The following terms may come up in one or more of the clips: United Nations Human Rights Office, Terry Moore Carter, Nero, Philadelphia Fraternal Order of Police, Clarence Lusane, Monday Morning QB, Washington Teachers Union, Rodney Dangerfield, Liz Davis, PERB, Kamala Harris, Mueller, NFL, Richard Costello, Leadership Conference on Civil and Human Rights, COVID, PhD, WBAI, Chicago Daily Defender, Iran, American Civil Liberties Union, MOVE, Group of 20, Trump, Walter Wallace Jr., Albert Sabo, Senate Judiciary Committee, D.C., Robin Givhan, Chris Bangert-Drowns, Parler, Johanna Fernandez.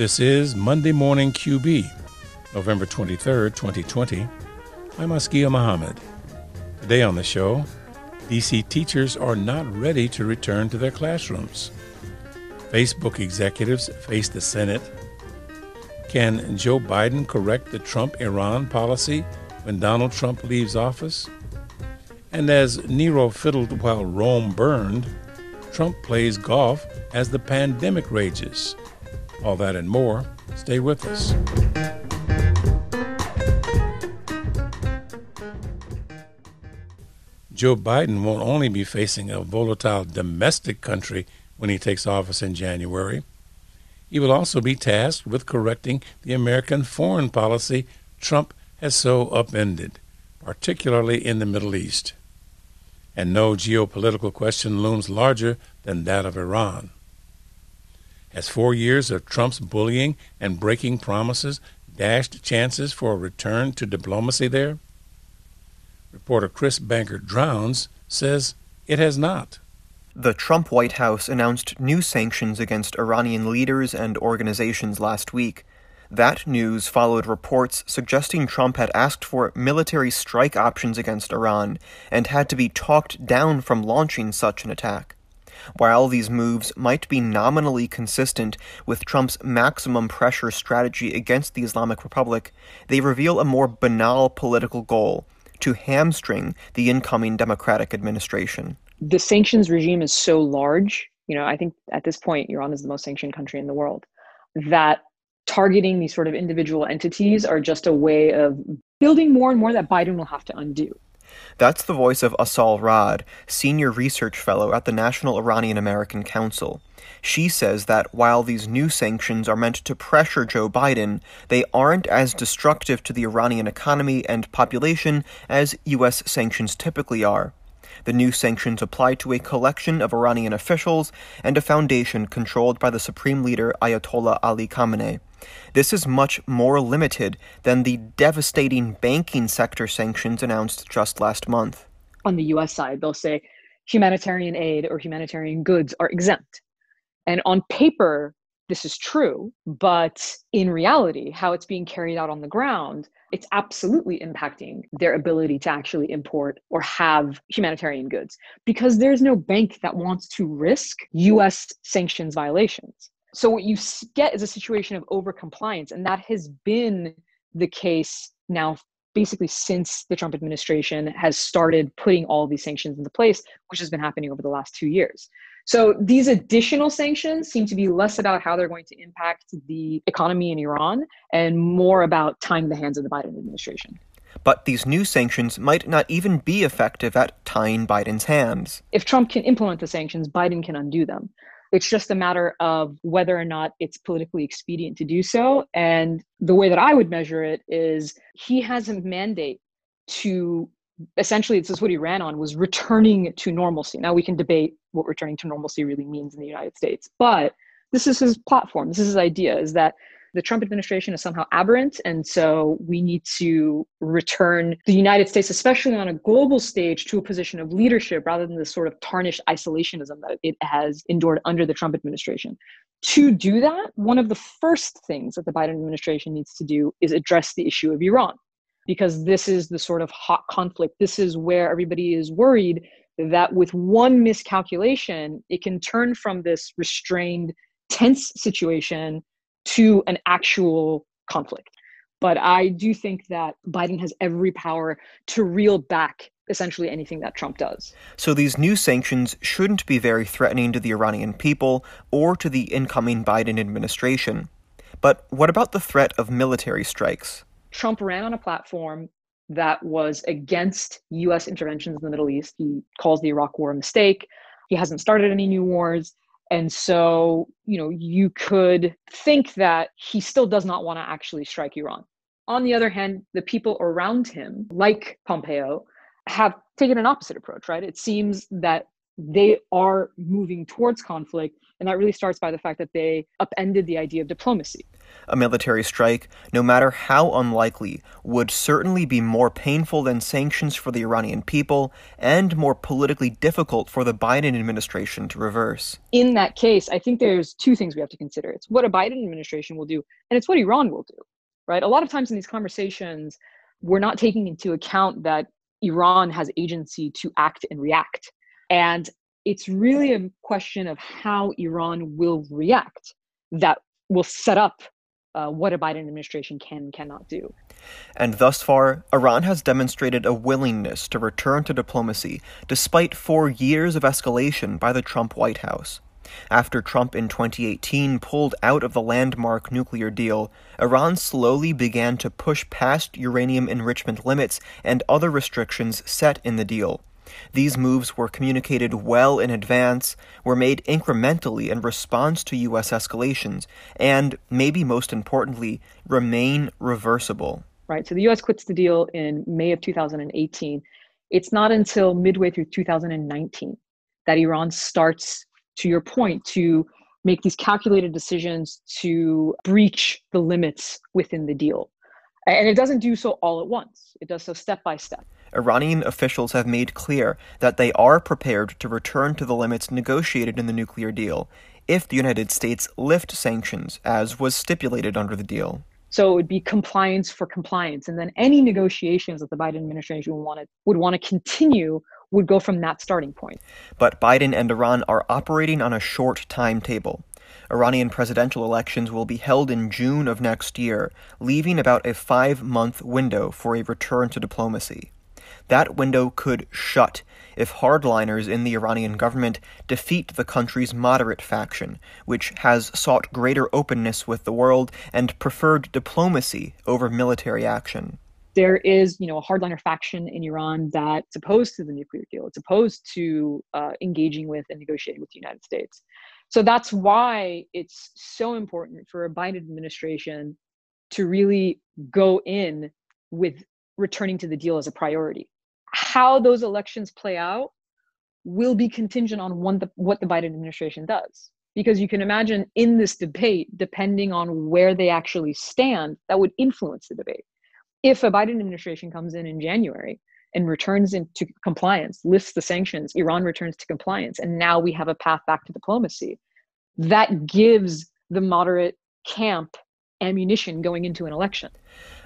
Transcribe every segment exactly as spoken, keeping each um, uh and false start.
This is Monday Morning Q B, November twenty-third, twenty twenty. I'm Askia Mohammed. Today on the show, D C teachers are not ready to return to their classrooms. Facebook executives face the Senate. Can Joe Biden correct the Trump-Iran policy when Donald Trump leaves office? And as Nero fiddled while Rome burned, Trump plays golf as the pandemic rages. All that and more. Stay with us. Joe Biden won't only be facing a volatile domestic country when he takes office in January. He will also be tasked with correcting the American foreign policy Trump has so upended, particularly in the Middle East. And no geopolitical question looms larger than that of Iran. Has four years of Trump's bullying and breaking promises dashed chances for a return to diplomacy there? Reporter Chris Bangert-Drowns says it has not. The Trump White House announced new sanctions against Iranian leaders and organizations last week. That news followed reports suggesting Trump had asked for military strike options against Iran and had to be talked down from launching such an attack. While these moves might be nominally consistent with Trump's maximum pressure strategy against the Islamic Republic, they reveal a more banal political goal: to hamstring the incoming Democratic administration. The sanctions regime is so large, you know, I think at this point, Iran is the most sanctioned country in the world, that targeting these sort of individual entities are just a way of building more and more that Biden will have to undo. That's the voice of Asal Rad, senior research fellow at the National Iranian American Council. She says that while these new sanctions are meant to pressure Joe Biden, they aren't as destructive to the Iranian economy and population as U S sanctions typically are. The new sanctions apply to a collection of Iranian officials and a foundation controlled by the Supreme Leader Ayatollah Ali Khamenei. This is much more limited than the devastating banking sector sanctions announced just last month. On the U S side, they'll say humanitarian aid or humanitarian goods are exempt. And on paper, this is true, but in reality, how it's being carried out on the ground, it's absolutely impacting their ability to actually import or have humanitarian goods, because there's no bank that wants to risk U S sanctions violations. So what you get is a situation of overcompliance, and that has been the case now basically since the Trump administration has started putting all these sanctions into place, which has been happening over the last two years. So these additional sanctions seem to be less about how they're going to impact the economy in Iran and more about tying the hands of the Biden administration. But these new sanctions might not even be effective at tying Biden's hands. If Trump can implement the sanctions, Biden can undo them. It's just a matter of whether or not it's politically expedient to do so. And the way that I would measure it is he has a mandate to, essentially, this is what he ran on, was returning to normalcy. Now, we can debate what returning to normalcy really means in the United States, but this is his platform. This is his idea, is that the Trump administration is somehow aberrant. And so we need to return the United States, especially on a global stage, to a position of leadership rather than the sort of tarnished isolationism that it has endured under the Trump administration. To do that, one of the first things that the Biden administration needs to do is address the issue of Iran, because this is the sort of hot conflict. This is where everybody is worried that with one miscalculation, it can turn from this restrained, tense situation to an actual conflict. But I do think that Biden has every power to reel back essentially anything that Trump does. So these new sanctions shouldn't be very threatening to the Iranian people or to the incoming Biden administration. But what about the threat of military strikes? Trump ran on a platform that was against U S interventions in the Middle East. He calls the Iraq war a mistake. He hasn't started any new wars. And so, you know, you could think that he still does not want to actually strike Iran. On the other hand, the people around him, like Pompeo, have taken an opposite approach, right? It seems that they are moving towards conflict. And that really starts by the fact that they upended the idea of diplomacy. A military strike, no matter how unlikely, would certainly be more painful than sanctions for the Iranian people and more politically difficult for the Biden administration to reverse. In that case, I think there's two things we have to consider. It's what a Biden administration will do, and it's what Iran will do, right? A lot of times in these conversations, we're not taking into account that Iran has agency to act and react. And it's really a question of how Iran will react that will set up uh, what a Biden administration can and cannot do. And thus far, Iran has demonstrated a willingness to return to diplomacy despite four years of escalation by the Trump White House. After Trump in twenty eighteen pulled out of the landmark nuclear deal, Iran slowly began to push past uranium enrichment limits and other restrictions set in the deal. These moves were communicated well in advance, were made incrementally in response to U S escalations, and, maybe most importantly, remain reversible. Right. So the U S quits the deal in May of two thousand eighteen. It's not until midway through two thousand nineteen that Iran starts, to your point, to make these calculated decisions to breach the limits within the deal. And it doesn't do so all at once. It does so step by step. Iranian officials have made clear that they are prepared to return to the limits negotiated in the nuclear deal if the United States lift sanctions, as was stipulated under the deal. So it would be compliance for compliance. And then any negotiations that the Biden administration wanted, would want to continue would go from that starting point. But Biden and Iran are operating on a short timetable. Iranian presidential elections will be held in June of next year, leaving about a five-month window for a return to diplomacy. That window could shut if hardliners in the Iranian government defeat the country's moderate faction, which has sought greater openness with the world and preferred diplomacy over military action. There is, you know, a hardliner faction in Iran that's opposed to the nuclear deal. It's opposed to uh, engaging with and negotiating with the United States. So that's why it's so important for a Biden administration to really go in with returning to the deal as a priority. How those elections play out will be contingent on one the, what the Biden administration does. Because you can imagine in this debate, depending on where they actually stand, that would influence the debate. If a Biden administration comes in in January and returns into compliance, lifts the sanctions, Iran returns to compliance, and now we have a path back to diplomacy, that gives the moderate camp ammunition going into an election.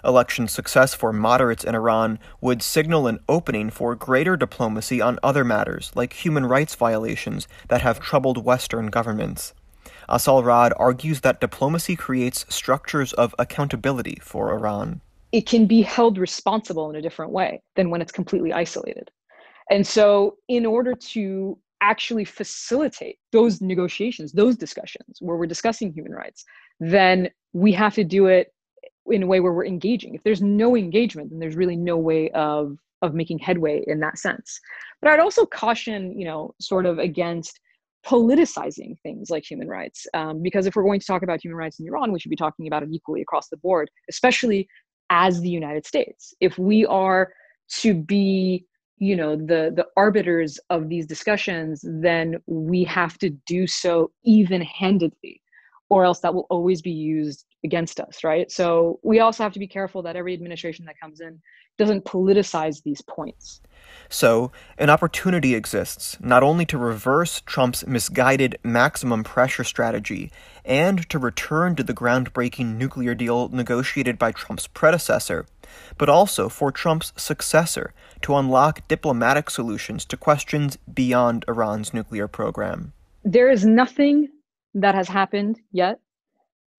Election success for moderates in Iran would signal an opening for greater diplomacy on other matters, like human rights violations that have troubled Western governments. Asal Rad argues that diplomacy creates structures of accountability for Iran. It can be held responsible in a different way than when it's completely isolated. And so in order to actually facilitate those negotiations, those discussions where we're discussing human rights, then we have to do it in a way where we're engaging. If there's no engagement, then there's really no way of, of making headway in that sense. But I'd also caution, you know, sort of against politicizing things like human rights, um, because if we're going to talk about human rights in Iran, we should be talking about it equally across the board, especially as the United States. If we are to be, you know, the, the arbiters of these discussions, then we have to do so even-handedly, or else that will always be used against us, right? So we also have to be careful that every administration that comes in doesn't politicize these points. So an opportunity exists not only to reverse Trump's misguided maximum pressure strategy and to return to the groundbreaking nuclear deal negotiated by Trump's predecessor, but also for Trump's successor to unlock diplomatic solutions to questions beyond Iran's nuclear program. There is nothing that has happened yet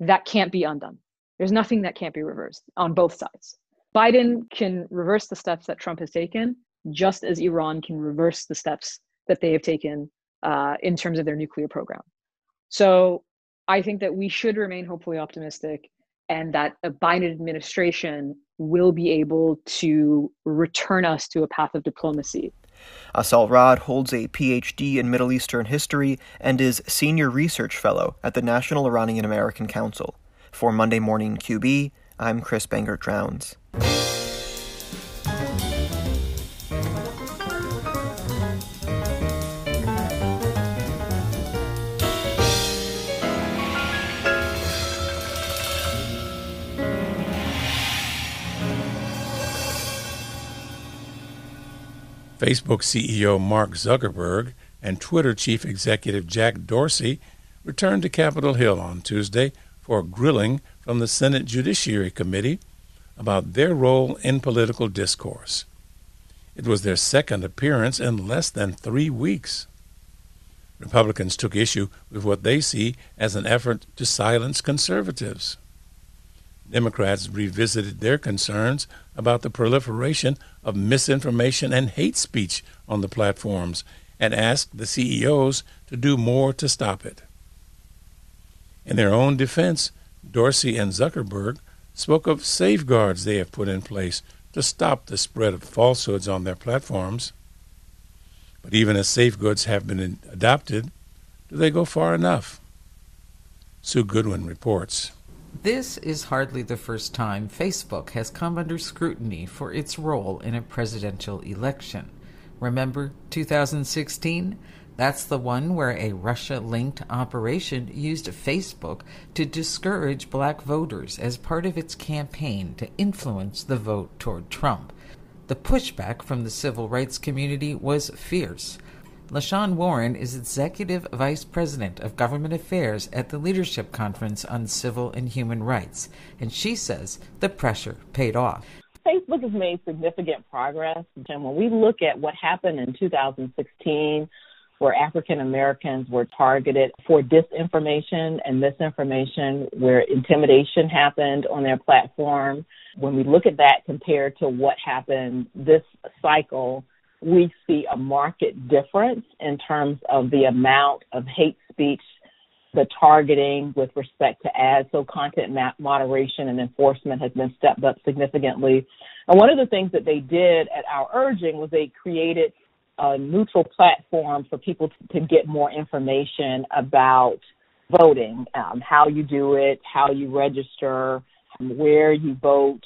that can't be undone. There's nothing that can't be reversed on both sides. Biden can reverse the steps that Trump has taken, just as Iran can reverse the steps that they have taken uh, in terms of their nuclear program. So I think that we should remain hopefully optimistic and that a Biden administration will be able to return us to a path of diplomacy. Asal Rad holds a P H D in Middle Eastern history and is Senior Research Fellow at the National Iranian American Council. For Monday Morning Q B, I'm Chris Bangert-Drowns. Facebook C E O Mark Zuckerberg and Twitter chief executive Jack Dorsey returned to Capitol Hill on Tuesday for a grilling from the Senate Judiciary Committee about their role in political discourse. It was their second appearance in less than three weeks. Republicans took issue with what they see as an effort to silence conservatives. Democrats revisited their concerns about the proliferation of misinformation and hate speech on the platforms and asked the C E Os to do more to stop it. In their own defense, Dorsey and Zuckerberg spoke of safeguards they have put in place to stop the spread of falsehoods on their platforms. But even as safeguards have been adopted, do they go far enough? Sue Goodwin reports. This is hardly the first time Facebook has come under scrutiny for its role in a presidential election. Remember two thousand sixteen? That's the one where a Russia-linked operation used Facebook to discourage black voters as part of its campaign to influence the vote toward Trump. The pushback from the civil rights community was fierce. LaShawn Warren is Executive Vice President of Government Affairs at the Leadership Conference on Civil and Human Rights, and she says the pressure paid off. Facebook has made significant progress, and when we look at what happened in two thousand sixteen, where African Americans were targeted for disinformation and misinformation, where intimidation happened on their platform. When we look at that compared to what happened this cycle, we see a marked difference in terms of the amount of hate speech, the targeting with respect to ads. So content moderation and enforcement has been stepped up significantly. And one of the things that they did at our urging was they created a neutral platform for people to, to get more information about voting, um, how you do it, how you register, where you vote.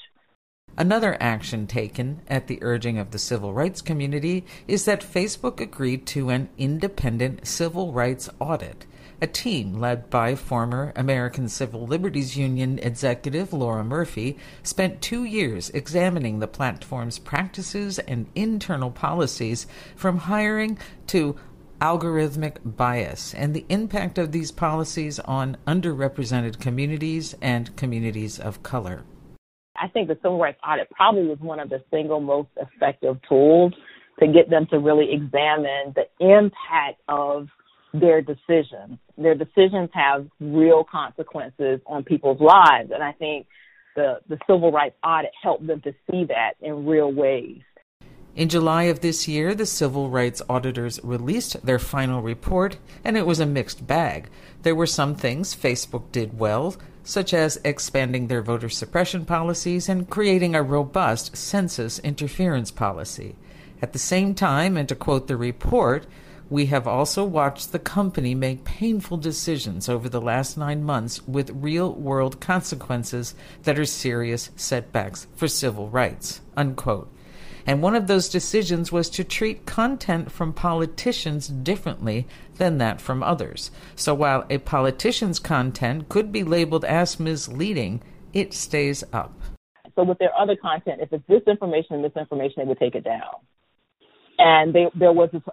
Another action taken at the urging of the civil rights community is that Facebook agreed to an independent civil rights audit. A team led by former American Civil Liberties Union executive Laura Murphy spent two years examining the platform's practices and internal policies, from hiring to algorithmic bias and the impact of these policies on underrepresented communities and communities of color. I think the Civil Rights Audit probably was one of the single most effective tools to get them to really examine the impact of their decisions. Their decisions have real consequences on people's lives. And I think the, the Civil Rights Audit helped them to see that in real ways. In July of this year, the civil rights auditors released their final report, and it was a mixed bag. There were some things Facebook did well, such as expanding their voter suppression policies and creating a robust census interference policy. At the same time, and to quote the report, "We have also watched the company make painful decisions over the last nine months with real-world consequences that are serious setbacks for civil rights," unquote. And one of those decisions was to treat content from politicians differently than that from others. So while a politician's content could be labeled as misleading, it stays up. So with their other content, if it's disinformation and misinformation, they would take it down. And they, there was an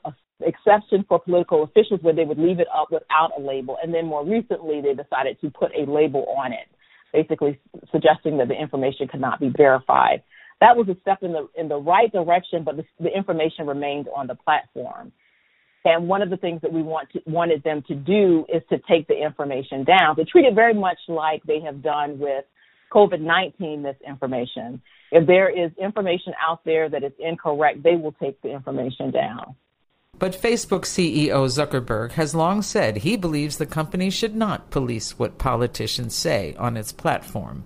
exception for political officials where they would leave it up without a label. And then more recently, they decided to put a label on it, basically suggesting that the information could not be verified. That was a step in the in the right direction, but the, the information remained on the platform. And one of the things that we want to, wanted them to do is to take the information down, to treat it very much like they have done with covid nineteen misinformation. If there is information out there that is incorrect, they will take the information down. But Facebook C E O Zuckerberg has long said he believes the company should not police what politicians say on its platform.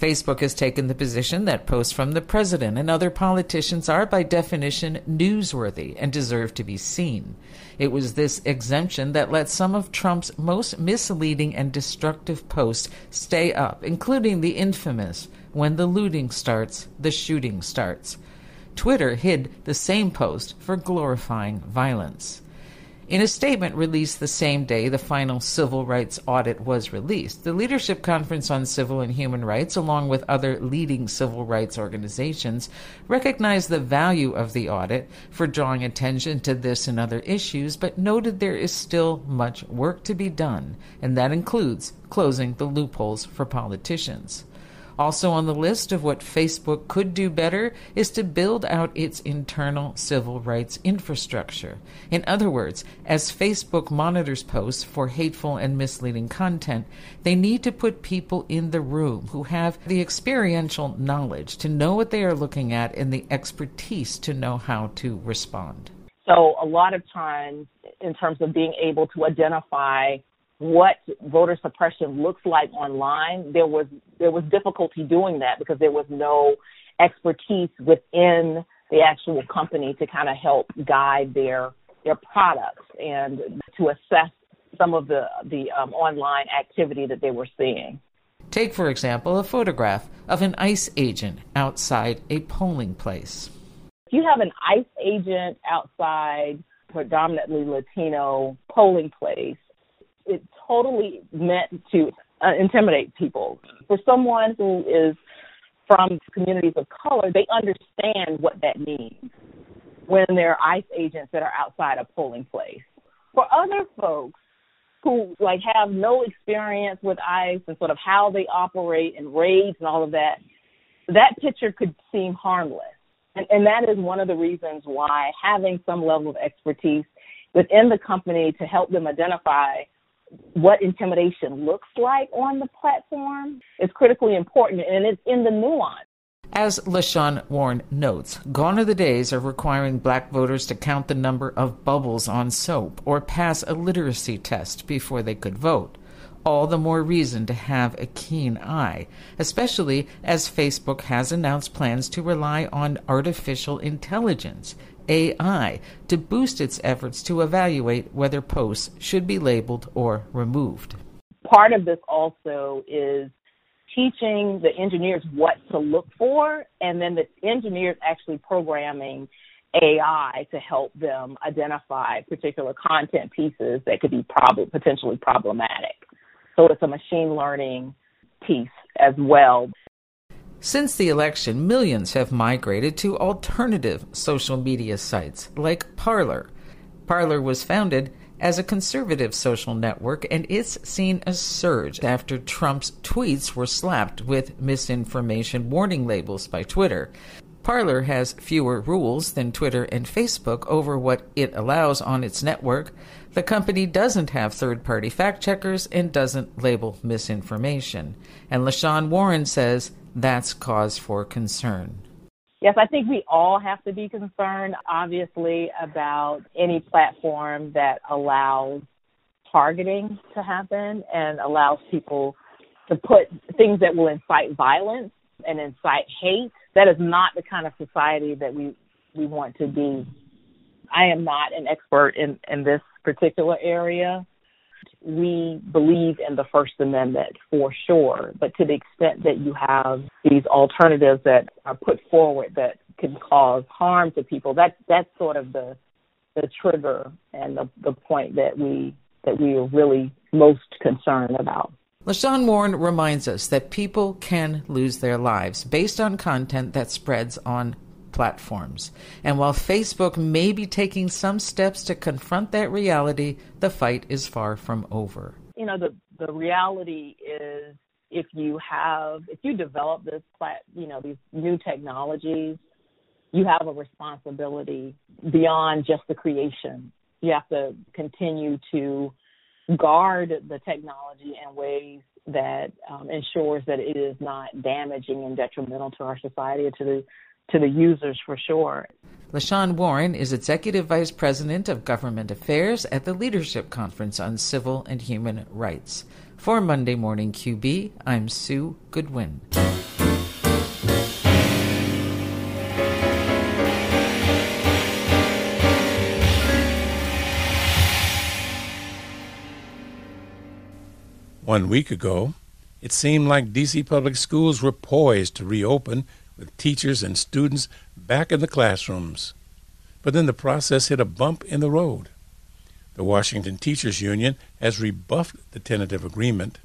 Facebook has taken the position that posts from the president and other politicians are by definition newsworthy and deserve to be seen. It was this exemption that let some of Trump's most misleading and destructive posts stay up, including the infamous, "When the looting starts, the shooting starts." Twitter hid the same post for glorifying violence. In a statement released the same day the final civil rights audit was released, the Leadership Conference on Civil and Human Rights, along with other leading civil rights organizations, recognized the value of the audit for drawing attention to this and other issues, but noted there is still much work to be done, and that includes closing the loopholes for politicians. Also on the list of what Facebook could do better is to build out its internal civil rights infrastructure. In other words, as Facebook monitors posts for hateful and misleading content, they need to put people in the room who have the experiential knowledge to know what they are looking at and the expertise to know how to respond. So a lot of times, in terms of being able to identify what voter suppression looks like online, there was there was difficulty doing that because there was no expertise within the actual company to kind of help guide their their products and to assess some of the, the um, online activity that they were seeing. Take, for example, a photograph of an ICE agent outside a polling place. If you have an ICE agent outside predominantly Latino polling place, it's totally meant to uh, intimidate people. For someone who is from communities of color, they understand what that means when there are ICE agents that are outside a polling place. For other folks who like have no experience with ICE and sort of how they operate and raids and all of that, that picture could seem harmless. And, and that is one of the reasons why having some level of expertise within the company to help them identify what intimidation looks like on the platform is critically important, and it's in the nuance. As LaShawn Warren notes, gone are the days of requiring black voters to count the number of bubbles on soap or pass a literacy test before they could vote. All the more reason to have a keen eye, especially as Facebook has announced plans to rely on artificial intelligence, A I, to boost its efforts to evaluate whether posts should be labeled or removed. Part of this also is teaching the engineers what to look for, and then the engineers actually programming A I to help them identify particular content pieces that could be prob- potentially problematic. So it's a machine learning piece as well. Since the election, millions have migrated to alternative social media sites like Parler. Parler was founded as a conservative social network, and it's seen a surge after Trump's tweets were slapped with misinformation warning labels by Twitter. Parler has fewer rules than Twitter and Facebook over what it allows on its network. The company doesn't have third-party fact-checkers and doesn't label misinformation. And LaShawn Warren says that's cause for concern. Yes, I think we all have to be concerned, obviously, about any platform that allows targeting to happen and allows people to put things that will incite violence and incite hate. That is not the kind of society that we, we want to be. I am not an expert in, in this particular area. We believe in the First Amendment for sure, but to the extent that you have these alternatives that are put forward that can cause harm to people, that's that's sort of the the trigger and the, the point that we that we are really most concerned about. LaShawn Warren reminds us that people can lose their lives based on content that spreads on platforms. And while Facebook may be taking some steps to confront that reality, the fight is far from over. You know, the, the reality is if you have, if you develop this, plat, you know, these new technologies, you have a responsibility beyond just the creation. You have to continue to guard the technology in ways that um, ensures that it is not damaging and detrimental to our society or to the to the users for sure. LaShawn Warren is Executive Vice President of Government Affairs at the Leadership Conference on Civil and Human Rights. For Monday Morning Q B, I'm Sue Goodwin. One week ago, it seemed like D C public schools were poised to reopen with teachers and students back in the classrooms. But then the process hit a bump in the road. The Washington Teachers Union has rebuffed the tentative agreement.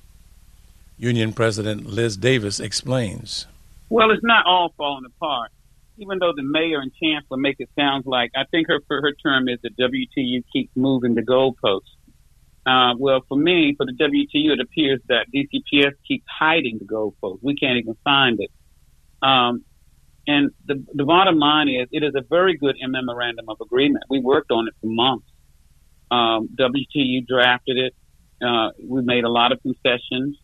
Union President Liz Davis explains. Well, it's not all falling apart. Even though the mayor and chancellor make it sound like, I think her her term is the W T U keeps moving the goalposts. Uh, well, for me, for the W T U, it appears that D C P S keeps hiding the goalposts. We can't even find it. Um, and the, the bottom line is, it is a very good memorandum of agreement. We worked on it for months. Um, W T U drafted it. Uh, we made a lot of concessions,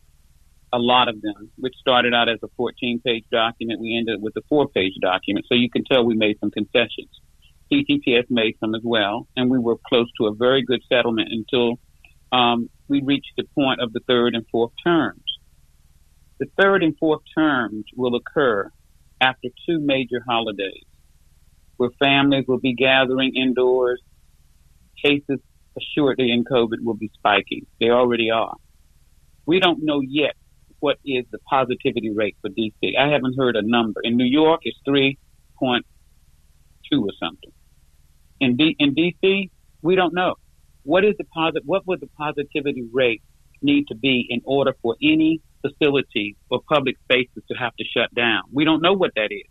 a lot of them, which started out as a fourteen-page document. We ended with a four-page document. So you can tell we made some concessions. D C P S made some as well, and we were close to a very good settlement until um, we reached the point of the third and fourth terms. The third and fourth terms will occur after two major holidays where families will be gathering indoors. Cases assuredly in COVID will be spiking. They already are. We don't know yet what is the positivity rate for D C. I haven't heard a number. In New York, it's three point two or something. In D- in D C, we don't know. What is the posit- What would the positivity rate need to be in order for any facility or public spaces to have to shut down? We don't know what that is.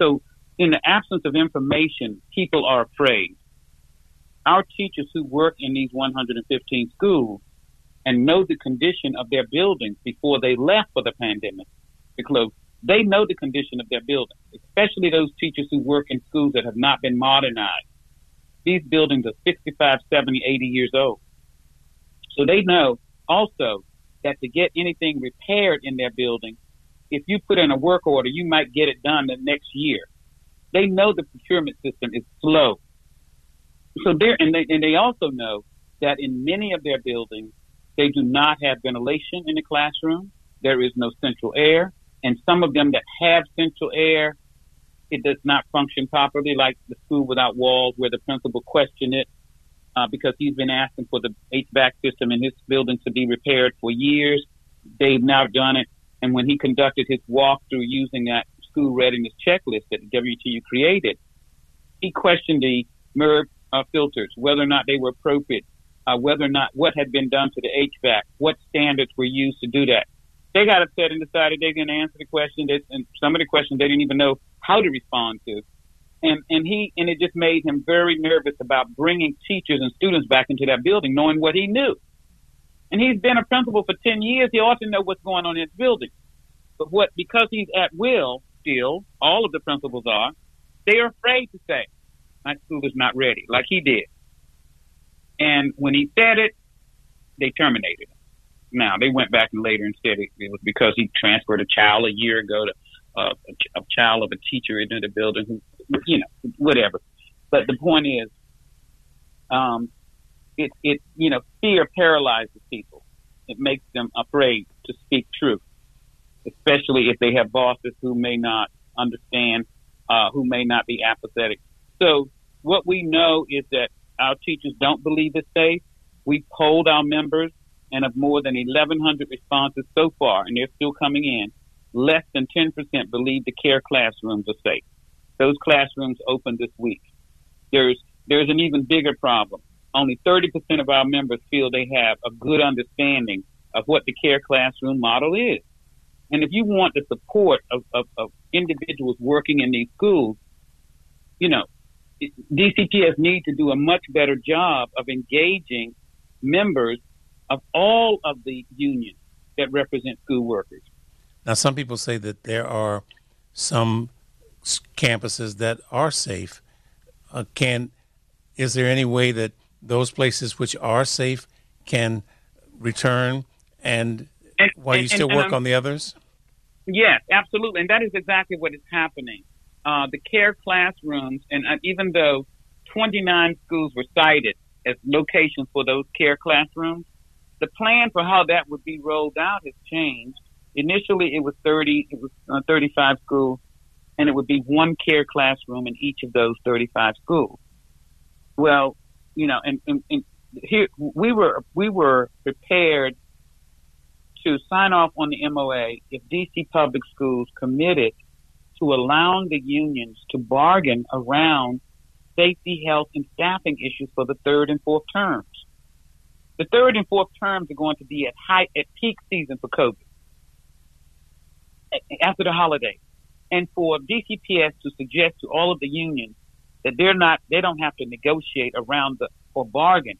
So in the absence of information, people are afraid. Our teachers who work in these one hundred fifteen schools and know the condition of their buildings before they left for the pandemic, because they know the condition of their buildings, especially those teachers who work in schools that have not been modernized. These buildings are sixty-five, seventy, eighty years old. So they know also that to get anything repaired in their building, if you put in a work order, you might get it done the next year. They know the procurement system is slow. So they're, and they, and they also know that in many of their buildings, they do not have ventilation in the classroom. There is no central air. And some of them that have central air, it does not function properly, like the school without walls where the principal questioned it uh, because he's been asking for the H V A C system in his building to be repaired for years. They've now done it. And when he conducted his walkthrough using that school readiness checklist that the W T U created, he questioned the M E R B Uh, filters, whether or not they were appropriate, uh, whether or not what had been done to the H V A C, what standards were used to do that. They got upset and decided they didn't answer the question, that, and some of the questions they didn't even know how to respond to. And and he and it just made him very nervous about bringing teachers and students back into that building, knowing what he knew. And he's been a principal for ten years. He ought to know what's going on in his building. But what because he's at will still, all of the principals are, they are afraid to say, my school is not ready, like he did. And when he said it, they terminated him. Now, they went back and later and said it, it was because he transferred a child a year ago to uh, a, a child of a teacher into the building, who, you know, whatever. But the point is, um, it, it, you know, fear paralyzes people. It makes them afraid to speak truth, especially if they have bosses who may not understand, uh, who may not be apathetic. So what we know is that our teachers don't believe it's safe. We polled our members and of more than eleven hundred responses so far, and they're still coming in, less than ten percent believe the care classrooms are safe. Those classrooms open this week. There's, there's an even bigger problem. Only thirty percent of our members feel they have a good understanding of what the care classroom model is. And if you want the support of, of, of individuals working in these schools, you know, D C P S need to do a much better job of engaging members of all of the unions that represent school workers. Now, some people say that there are some campuses that are safe. Uh, can is there any way that those places which are safe can return and, and while and, you still and, work and on the others? Yes, absolutely. And that is exactly what is happening. Uh, the care classrooms, and uh, even though twenty-nine schools were cited as locations for those care classrooms, the plan for how that would be rolled out has changed. Initially, it was thirty, it was uh, thirty-five schools, and it would be one care classroom in each of those thirty-five schools. Well, you know, and, and, and here we were, we were prepared to sign off on the M O A if D C public schools committed to allowing the unions to bargain around safety, health, and staffing issues for the third and fourth terms. The third and fourth terms are going to be at high, at peak season for COVID, after the holiday. And for D C P S to suggest to all of the unions that they're not, they don't have to negotiate around the, or bargain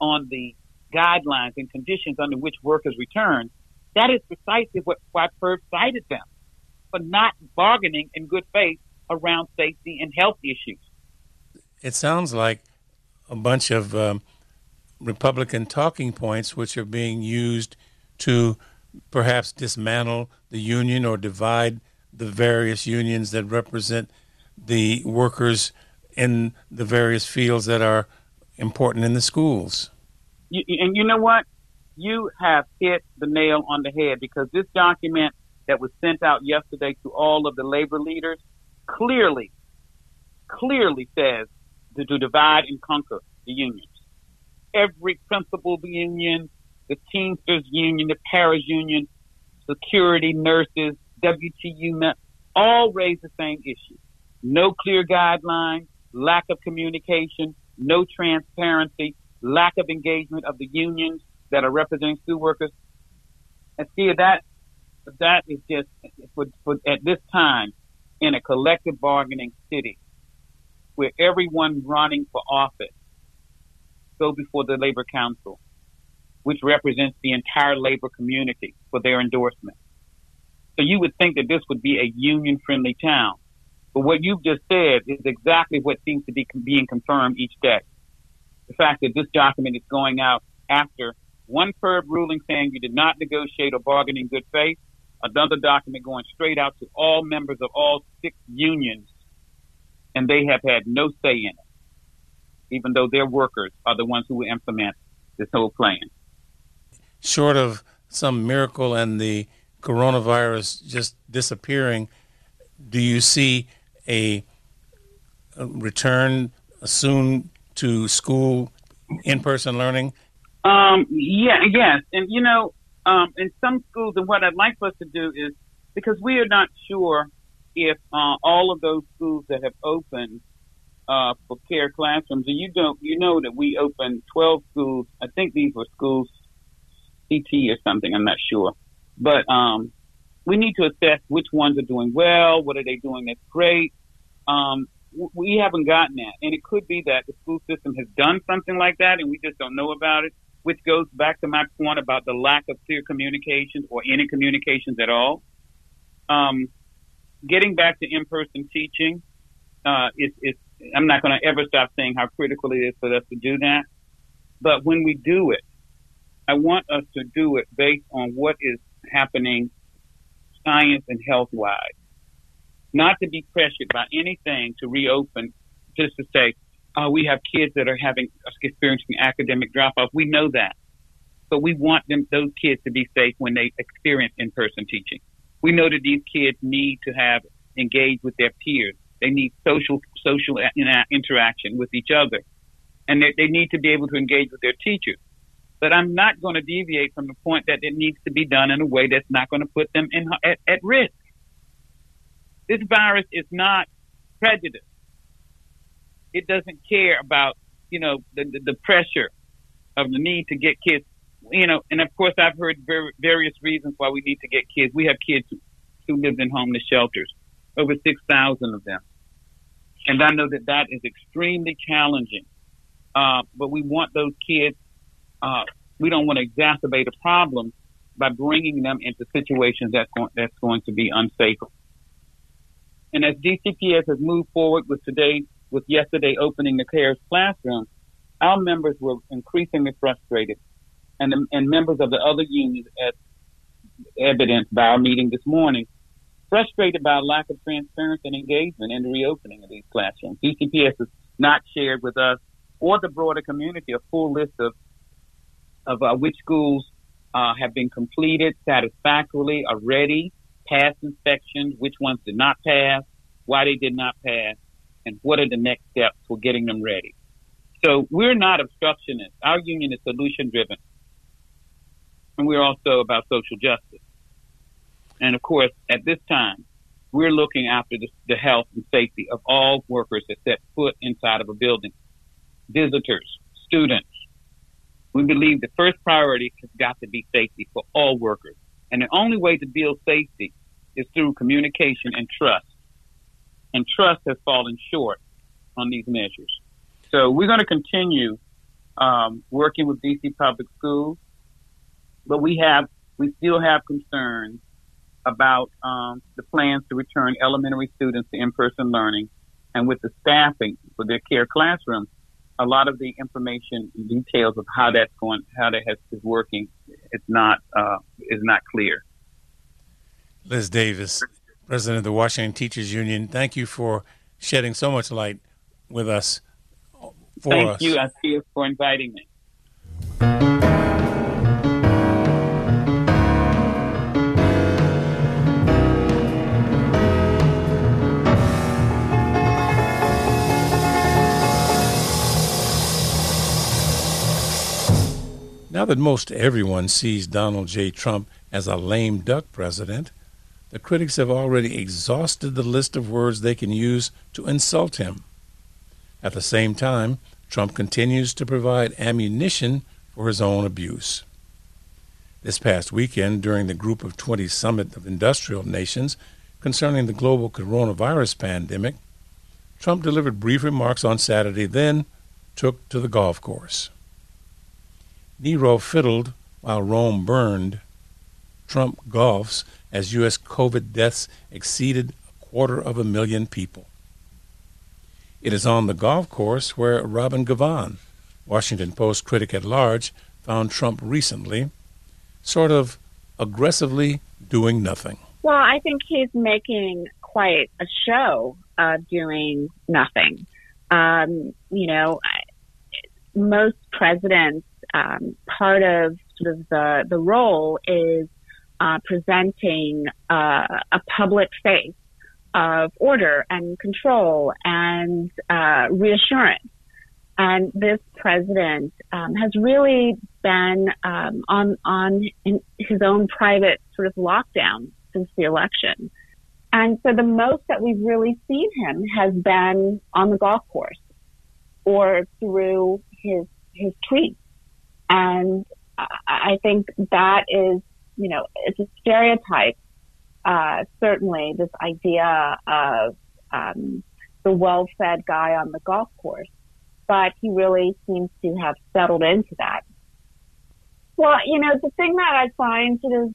on the guidelines and conditions under which workers return, that is precisely what, why PERB cited them, for not bargaining in good faith around safety and health issues. It sounds like a bunch of um, Republican talking points which are being used to perhaps dismantle the union or divide the various unions that represent the workers in the various fields that are important in the schools. You, and you know what? You have hit the nail on the head, because this document that was sent out yesterday to all of the labor leaders clearly, clearly says to, to divide and conquer the unions. Every principal union, the Teamsters Union, the Paris Union, security, nurses, W T U, all raise the same issue. No clear guidelines, lack of communication, no transparency, lack of engagement of the unions that are representing school workers. And see, that, that is just, for, for, at this time, in a collective bargaining city, where everyone running for office go before the Labor Council, which represents the entire labor community, for their endorsement. So you would think that this would be a union-friendly town. But what you've just said is exactly what seems to be being confirmed each day. The fact that this document is going out after one PERB ruling saying you did not negotiate or bargain in good faith, another document going straight out to all members of all six unions, and they have had no say in it, even though their workers are the ones who will implement this whole plan. Short of some miracle and the coronavirus just disappearing, do you see a, a return soon to school in-person learning? Um, yeah, yes. And, you know, um, in some schools, and what I'd like for us to do is, because we are not sure if uh, all of those schools that have opened uh, for care classrooms, and you don't, you know that we opened twelve schools. I think these were schools C T or something, I'm not sure. But um, we need to assess which ones are doing well, what are they doing that's great. Um, we haven't gotten that. And it could be that the school system has done something like that and we just don't know about it, which goes back to my point about the lack of clear communications or any communications at all. Um, getting back to in-person teaching, uh, is, is, I'm not going to ever stop saying how critical it is for us to do that. But when we do it, I want us to do it based on what is happening science and health-wise, not to be pressured by anything to reopen just to say, oh, we have kids that are having experiencing academic drop-off. We know that. So we want them, those kids to be safe when they experience in-person teaching. We know that these kids need to have engaged with their peers. They need social social interaction with each other, and they, they need to be able to engage with their teachers. But I'm not going to deviate from the point that it needs to be done in a way that's not going to put them in, at, at risk. This virus is not prejudiced. It doesn't care about, you know, the, the, the pressure of the need to get kids, you know, and of course I've heard ver- various reasons why we need to get kids. We have kids who, who live in homeless shelters, over six thousand of them. And I know that that is extremely challenging, uh, but we want those kids. Uh, we don't want to exacerbate a problem by bringing them into situations that's going, that's going to be unsafe. And as D C P S has moved forward with today, with yesterday opening the CARES classroom, our members were increasingly frustrated, and and members of the other unions, as evidenced by our meeting this morning, frustrated by a lack of transparency and engagement in the reopening of these classrooms. D C P S has not shared with us or the broader community a full list of of uh, which schools uh, have been completed satisfactorily, are ready, passed inspections, which ones did not pass, why they did not pass, and what are the next steps for getting them ready. So we're not obstructionists. Our union is solution-driven, and we're also about social justice. And, of course, at this time, we're looking after the, the health and safety of all workers that set foot inside of a building, visitors, students. We believe the first priority has got to be safety for all workers. And the only way to build safety is through communication and trust. And trust has fallen short on these measures. So we're going to continue um, working with D C public schools, but we have we still have concerns about um, the plans to return elementary students to in-person learning, and with the staffing for their care classrooms, a lot of the information and details of how that's going, how that has, is working, it's not uh, is not clear. Liz Davis, president of the Washington Teachers Union, thank you for shedding so much light with us. For thank us. you, Askia, for inviting me. Now that most everyone sees Donald J. Trump as a lame duck president, the critics have already exhausted the list of words they can use to insult him. At the same time, Trump continues to provide ammunition for his own abuse. This past weekend, during the Group of twenty Summit of Industrial Nations concerning the global coronavirus pandemic, Trump delivered brief remarks on Saturday, then took to the golf course. Nero fiddled while Rome burned. Trump golfs as U S COVID deaths exceeded a quarter of a million people. It is on the golf course where Robin Givhan, Washington Post critic at large, found Trump recently, sort of aggressively doing nothing. Well, I think he's making quite a show of doing nothing. Um, you know, most presidents, um, part of sort of the, the role is uh, presenting uh, a public face of order and control and uh, reassurance. And this president um, has really been um, on on in his own private sort of lockdown since the election. And so the most that we've really seen him has been on the golf course or through his his tweets. And I think that is, you know, it's a stereotype. Uh, certainly this idea of um, the well-fed guy on the golf course, but he really seems to have settled into that. Well, you know, the thing that I find sort of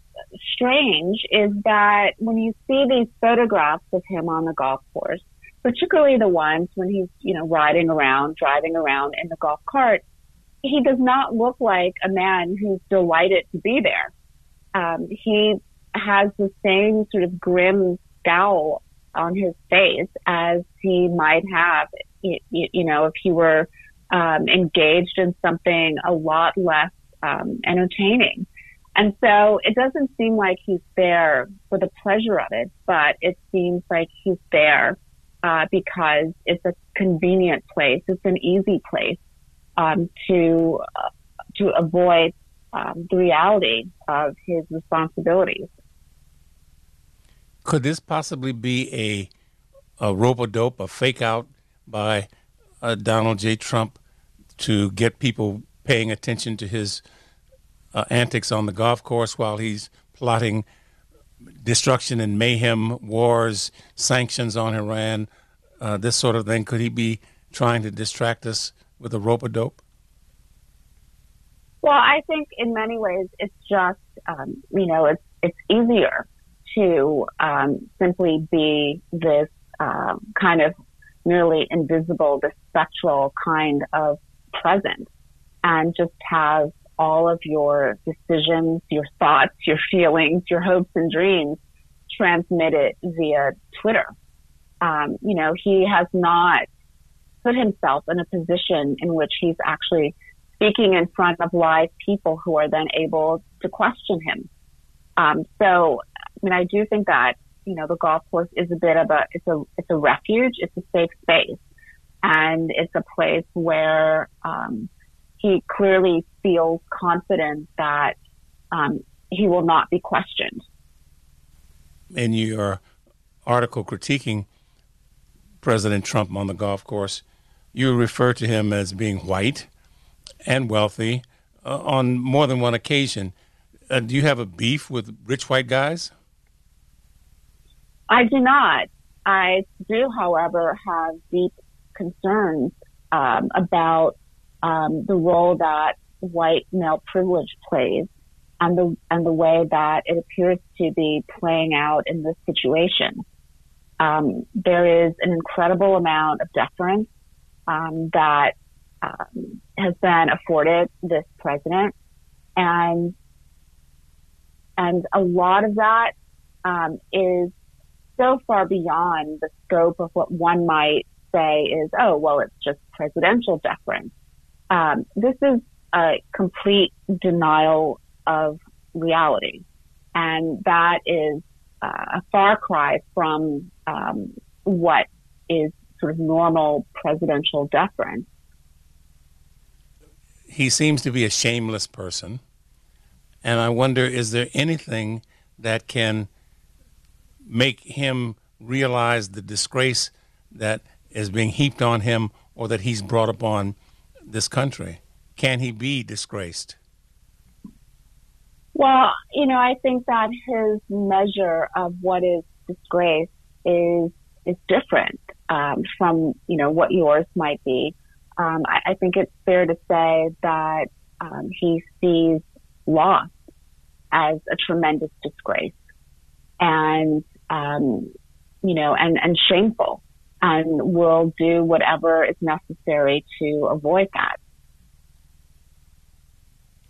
strange is that when you see these photographs of him on the golf course, particularly the ones when he's, you know, riding around, driving around in the golf cart, he does not look like a man who's delighted to be there. Um, he has the same sort of grim scowl on his face as he might have, you, you know, if he were um, engaged in something a lot less um, entertaining. And so it doesn't seem like he's there for the pleasure of it, but it seems like he's there uh, because it's a convenient place. It's an easy place um, to uh, to avoid um, the reality of his responsibilities. Could this possibly be a, a rope-a-dope, a fake-out by uh, Donald J. Trump to get people paying attention to his uh, antics on the golf course while he's plotting destruction and mayhem, wars, sanctions on Iran, uh, this sort of thing? Could he be trying to distract us with a rope-a-dope? Well, I think in many ways it's just, um, you know, it's it's easier to um, simply be this uh, kind of nearly invisible, this spectral kind of presence, and just have all of your decisions, your thoughts, your feelings, your hopes and dreams transmitted via Twitter. Um, you know, he has not put himself in a position in which he's actually speaking in front of live people who are then able to question him. Um, so, I mean, I do think that, you know, the golf course is a bit of a, it's a, it's a refuge. It's a safe space. And it's a place where, um, he clearly feels confident that, um, he will not be questioned. In your article critiquing President Trump on the golf course, you refer to him as being white and wealthy uh, on more than one occasion. Uh, do you have a beef with rich white guys? I do not. I do, however, have deep concerns um, about um, the role that white male privilege plays and the and the way that it appears to be playing out in this situation. Um, there is an incredible amount of deference um, that um, has been afforded this president, and and a lot of that um, is so far beyond the scope of what one might say is, oh, well, it's just presidential deference. Um, this is a complete denial of reality. And that is uh, a far cry from um, what is sort of normal presidential deference. He seems to be a shameless person. And I wonder, is there anything that can make him realize the disgrace that is being heaped on him or that he's brought upon this country? Can he be disgraced? Well, you know, I think that his measure of what is disgrace is is different um, from, you know, what yours might be. Um, I, I think it's fair to say that um, he sees loss as a tremendous disgrace and Um, you know, and, and shameful, and will do whatever is necessary to avoid that.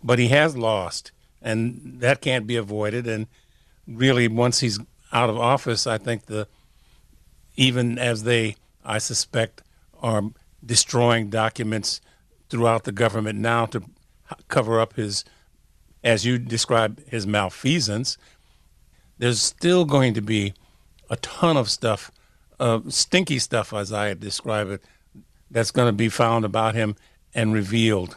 But he has lost, and that can't be avoided. And really, once he's out of office, I think the even as they, I suspect, are destroying documents throughout the government now to cover up his, as you described, his malfeasance, there's still going to be a ton of stuff, uh, stinky stuff, as I describe it, that's going to be found about him and revealed.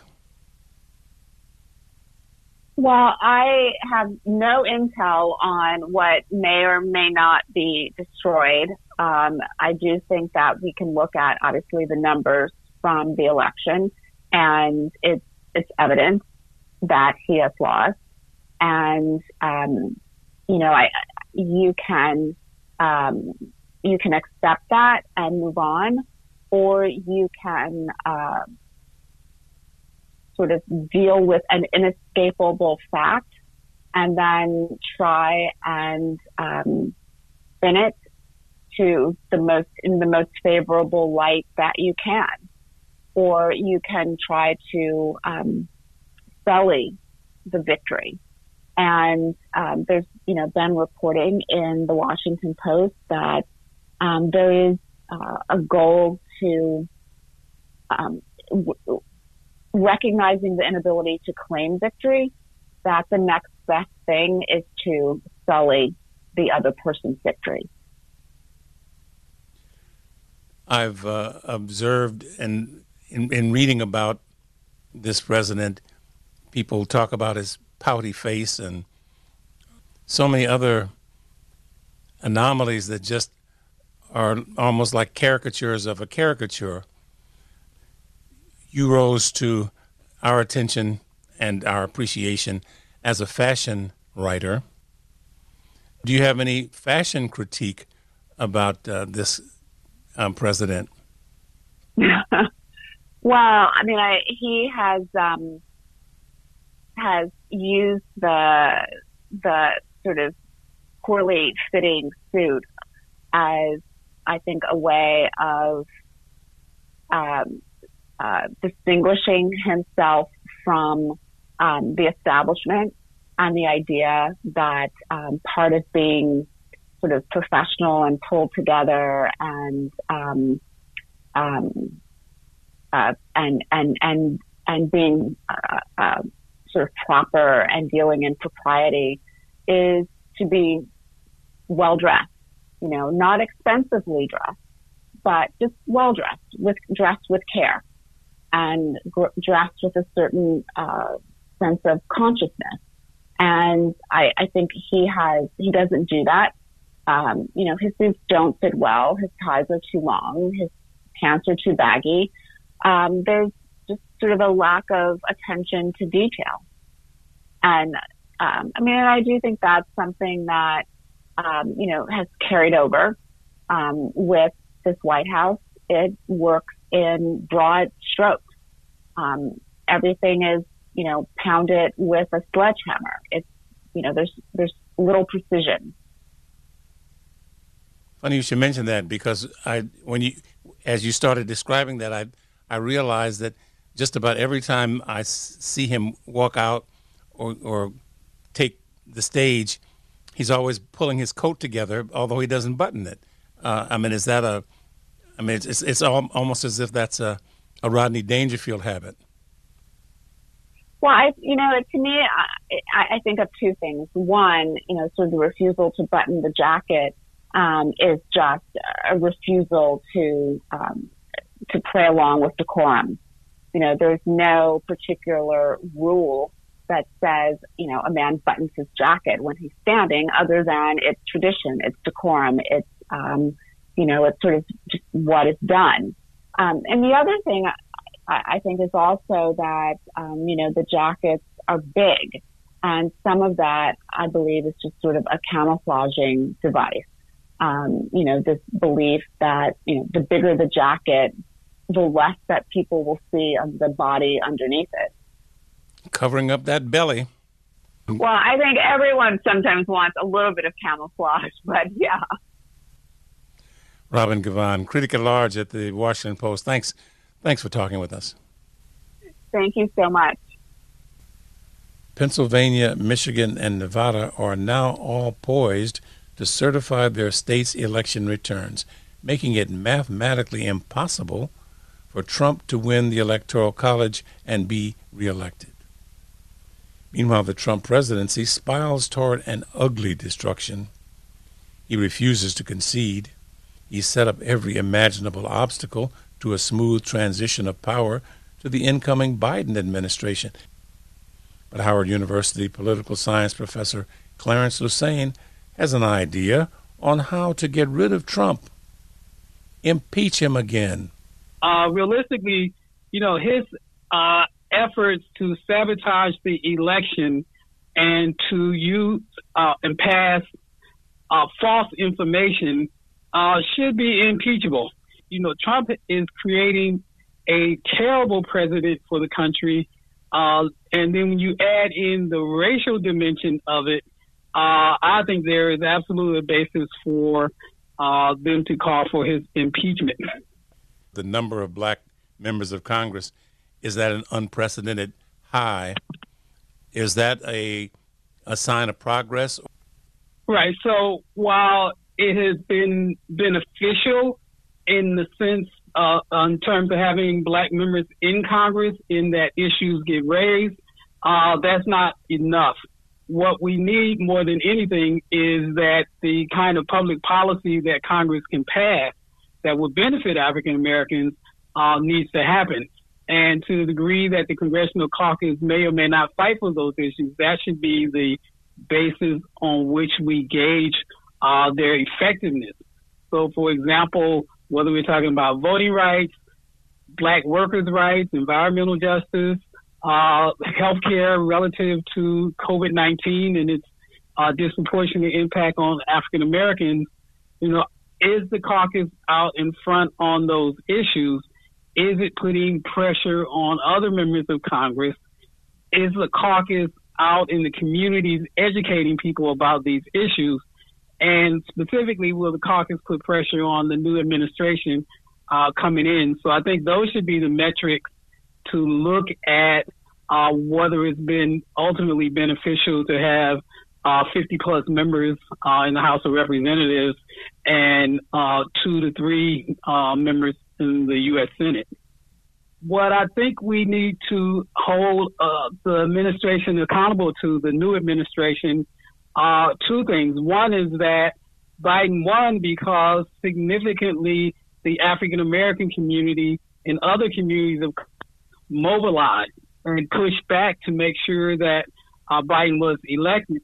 Well, I have no intel on what may or may not be destroyed. Um, I do think that we can look at, obviously, the numbers from the election, and it's, it's evident that he has lost. And, um, you know, I, you can um, you can accept that and move on, or you can uh, sort of deal with an inescapable fact and then try and um, spin it to the most in the most favorable light that you can, or you can try to um, sully the victory. And um, there's, you know, been reporting in the Washington Post that um, there is uh, a goal to um, w- recognizing the inability to claim victory, that the next best thing is to sully the other person's victory. I've uh, observed and in, in reading about this president, people talk about his pouty face and so many other anomalies that just are almost like caricatures of a caricature. You rose to our attention and our appreciation as a fashion writer. Do you have any fashion critique about uh, this um, president? Well, I mean, I, he has um, has used the the sort of poorly fitting suit as, I think, a way of um, uh, distinguishing himself from um, the establishment, and the idea that um, part of being sort of professional and pulled together and um, um, uh, and and and and being uh, uh, sort of proper and dealing in propriety is to be well dressed, you know, not expensively dressed, but just well dressed, with dressed with care, and gr- dressed with a certain uh, sense of consciousness. And I, I think he has he doesn't do that. Um, you know, his suits don't fit well. His ties are too long. His pants are too baggy. Um, there's just sort of a lack of attention to detail. And, um, I mean, and I do think that's something that, um, you know, has carried over, um, with this White House. It works in broad strokes. Um, everything is, you know, pounded with a sledgehammer. It's, you know, there's, there's little precision. Funny you should mention that, because I, when you, as you started describing that, I, I realized that just about every time I s- see him walk out or, or take the stage, he's always pulling his coat together, although he doesn't button it. Uh, I mean, is that a? I mean, it's it's, it's al- almost as if that's a, a Rodney Dangerfield habit. Well, I, you know, to me, I, I think of two things. One, you know, sort of the refusal to button the jacket. Um, is just a refusal to um, to play along with decorum. You know, there's no particular rule that says, you know, a man buttons his jacket when he's standing, other than it's tradition, it's decorum, it's um, you know, it's sort of just what is done. Um, and the other thing I, I think is also that um, you know, the jackets are big, and some of that I believe is just sort of a camouflaging device. Um, you know, this belief that, you know, the bigger the jacket, the less that people will see of the body underneath it. Covering up that belly. Well, I think everyone sometimes wants a little bit of camouflage, but yeah. Robin Givhan, critic at large at the Washington Post. Thanks. Thanks for talking with us. Thank you so much. Pennsylvania, Michigan, and Nevada are now all poised to certify their state's election returns, making it mathematically impossible for Trump to win the Electoral College and be reelected. Meanwhile, the Trump presidency spirals toward an ugly destruction. He refuses to concede. He set up every imaginable obstacle to a smooth transition of power to the incoming Biden administration. But Howard University political science professor Clarence Lusane has an idea on how to get rid of Trump. Impeach him again. Uh, realistically, you know, his uh, efforts to sabotage the election and to use uh, and pass uh, false information uh, should be impeachable. You know, Trump is creating a terrible precedent for the country. Uh, and then when you add in the racial dimension of it, Uh, I think there is absolutely a basis for uh, them to call for his impeachment. The number of black members of Congress is at an unprecedented high. Is that a a sign of progress? Right. So while it has been beneficial in the sense uh, in terms of having black members in Congress, in that issues get raised, uh, that's not enough. What we need more than anything is that the kind of public policy that Congress can pass that will benefit African Americans uh, needs to happen. And to the degree that the Congressional Caucus may or may not fight for those issues, that should be the basis on which we gauge uh, their effectiveness. So, for example, whether we're talking about voting rights, black workers' rights, environmental justice, Uh, healthcare relative to COVID nineteen and its uh, disproportionate impact on African Americans, you know, is the caucus out in front on those issues? Is it putting pressure on other members of Congress? Is the caucus out in the communities educating people about these issues? And specifically, will the caucus put pressure on the new administration uh, coming in? So I think those should be the metrics to look at uh, whether it's been ultimately beneficial to have uh, fifty plus members uh, in the House of Representatives and uh, two to three uh, members in the U S Senate. What I think we need to hold uh, the administration accountable to, the new administration, uh, two things. One is that Biden won because significantly the African American community and other communities of mobilize and push back to make sure that uh, Biden was elected.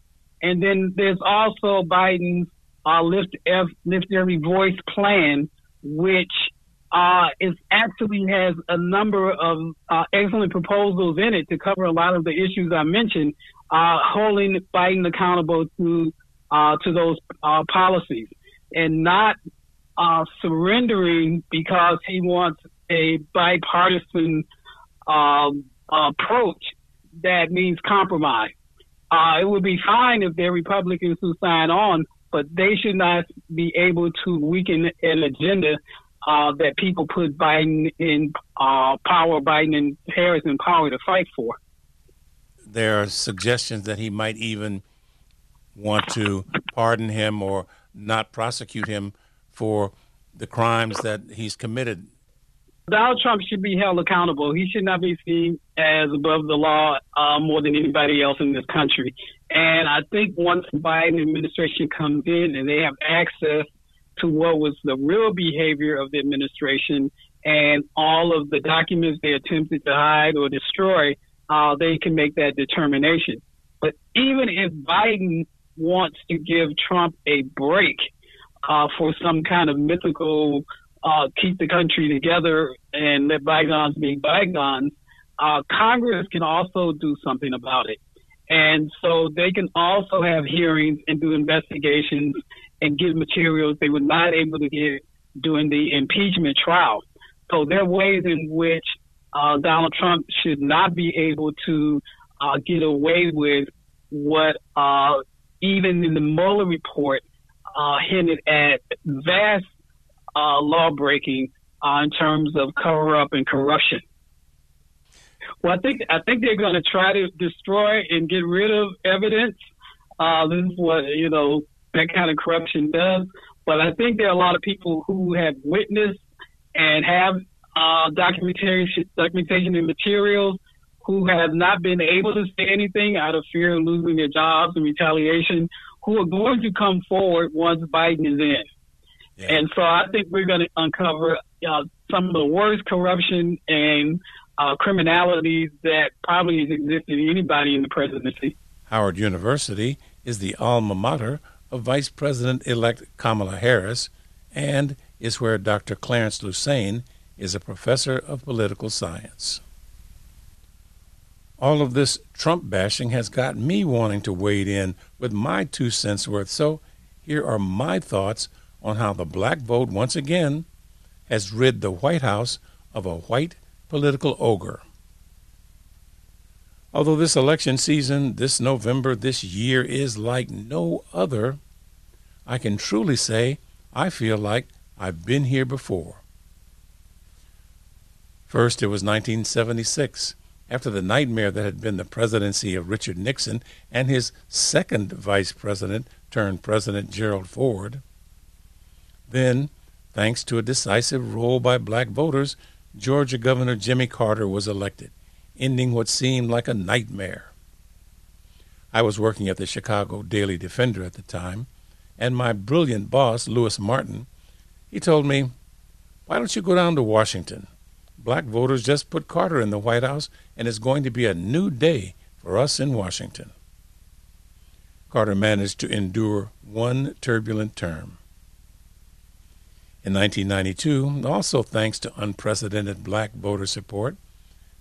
And then there's also Biden's uh, Lift, F, Lift Every Voice plan, which uh, is actually has a number of uh, excellent proposals in it to cover a lot of the issues I mentioned, uh, holding Biden accountable to uh, to those uh, policies and not uh, surrendering because he wants a bipartisan uh, approach that means compromise. Uh, it would be fine if they're Republicans who sign on, but they should not be able to weaken an agenda uh, that people put Biden in uh, power, Biden and Harris in power to fight for. There are suggestions that he might even want to pardon him or not prosecute him for the crimes that he's committed. Donald Trump should be held accountable. He should not be seen as above the law uh, more than anybody else in this country. And I think once the Biden administration comes in and they have access to what was the real behavior of the administration and all of the documents they attempted to hide or destroy, uh, they can make that determination. But even if Biden wants to give Trump a break uh, for some kind of mythical Uh, keep the country together and let bygones be bygones, uh, Congress can also do something about it. And so they can also have hearings and do investigations and give materials they were not able to get during the impeachment trial. So there are ways in which uh, Donald Trump should not be able to uh, get away with what uh, even in the Mueller report uh, hinted at vast Uh, law breaking uh, in terms of cover up and corruption. Well, I think I think they're going to try to destroy and get rid of evidence. Uh, this is what you know that kind of corruption does. But I think there are a lot of people who have witnessed and have uh, documentation, documentation and materials who have not been able to say anything out of fear of losing their jobs and retaliation, who are going to come forward once Biden is in. Yeah. And so I think we're going to uncover uh, some of the worst corruption and uh, criminalities that probably has existed in anybody in the presidency. Howard University is the alma mater of Vice President-elect Kamala Harris and is where Doctor Clarence Lusane is a professor of political science. All of this Trump bashing has got me wanting to wade in with my two cents worth, so here are my thoughts on how the black vote, once again, has rid the White House of a white political ogre. Although this election season, this November, this year is like no other, I can truly say I feel like I've been here before. First, it was nineteen seventy-six, after the nightmare that had been the presidency of Richard Nixon and his second vice president turned president Gerald Ford. Then, thanks to a decisive roll by black voters, Georgia Governor Jimmy Carter was elected, ending what seemed like a nightmare. I was working at the Chicago Daily Defender at the time, and my brilliant boss, Lewis Martin, he told me, "Why don't you go down to Washington? Black voters just put Carter in the White House, and it's going to be a new day for us in Washington." Carter managed to endure one turbulent term. In nineteen ninety-two, also thanks to unprecedented black voter support,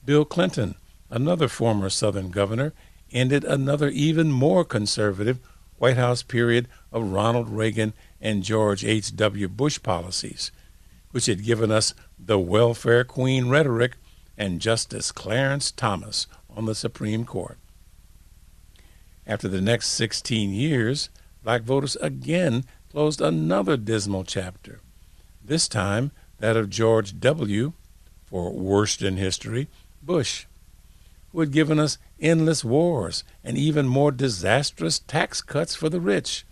Bill Clinton, another former Southern governor, ended another even more conservative White House period of Ronald Reagan and George H W Bush policies, which had given us the welfare queen rhetoric and Justice Clarence Thomas on the Supreme Court. After the next sixteen years, black voters again closed another dismal chapter, this time that of George W., for worst in history, Bush, who had given us endless wars and even more disastrous tax cuts for the rich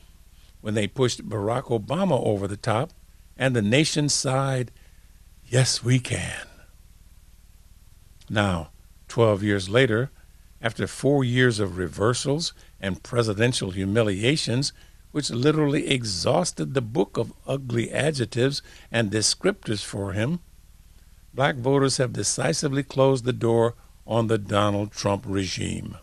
when they pushed Barack Obama over the top and the nation sighed, "Yes, we can." Now, twelve years later, after four years of reversals and presidential humiliations, which literally exhausted the book of ugly adjectives and descriptors for him, black voters have decisively closed the door on the Donald Trump regime.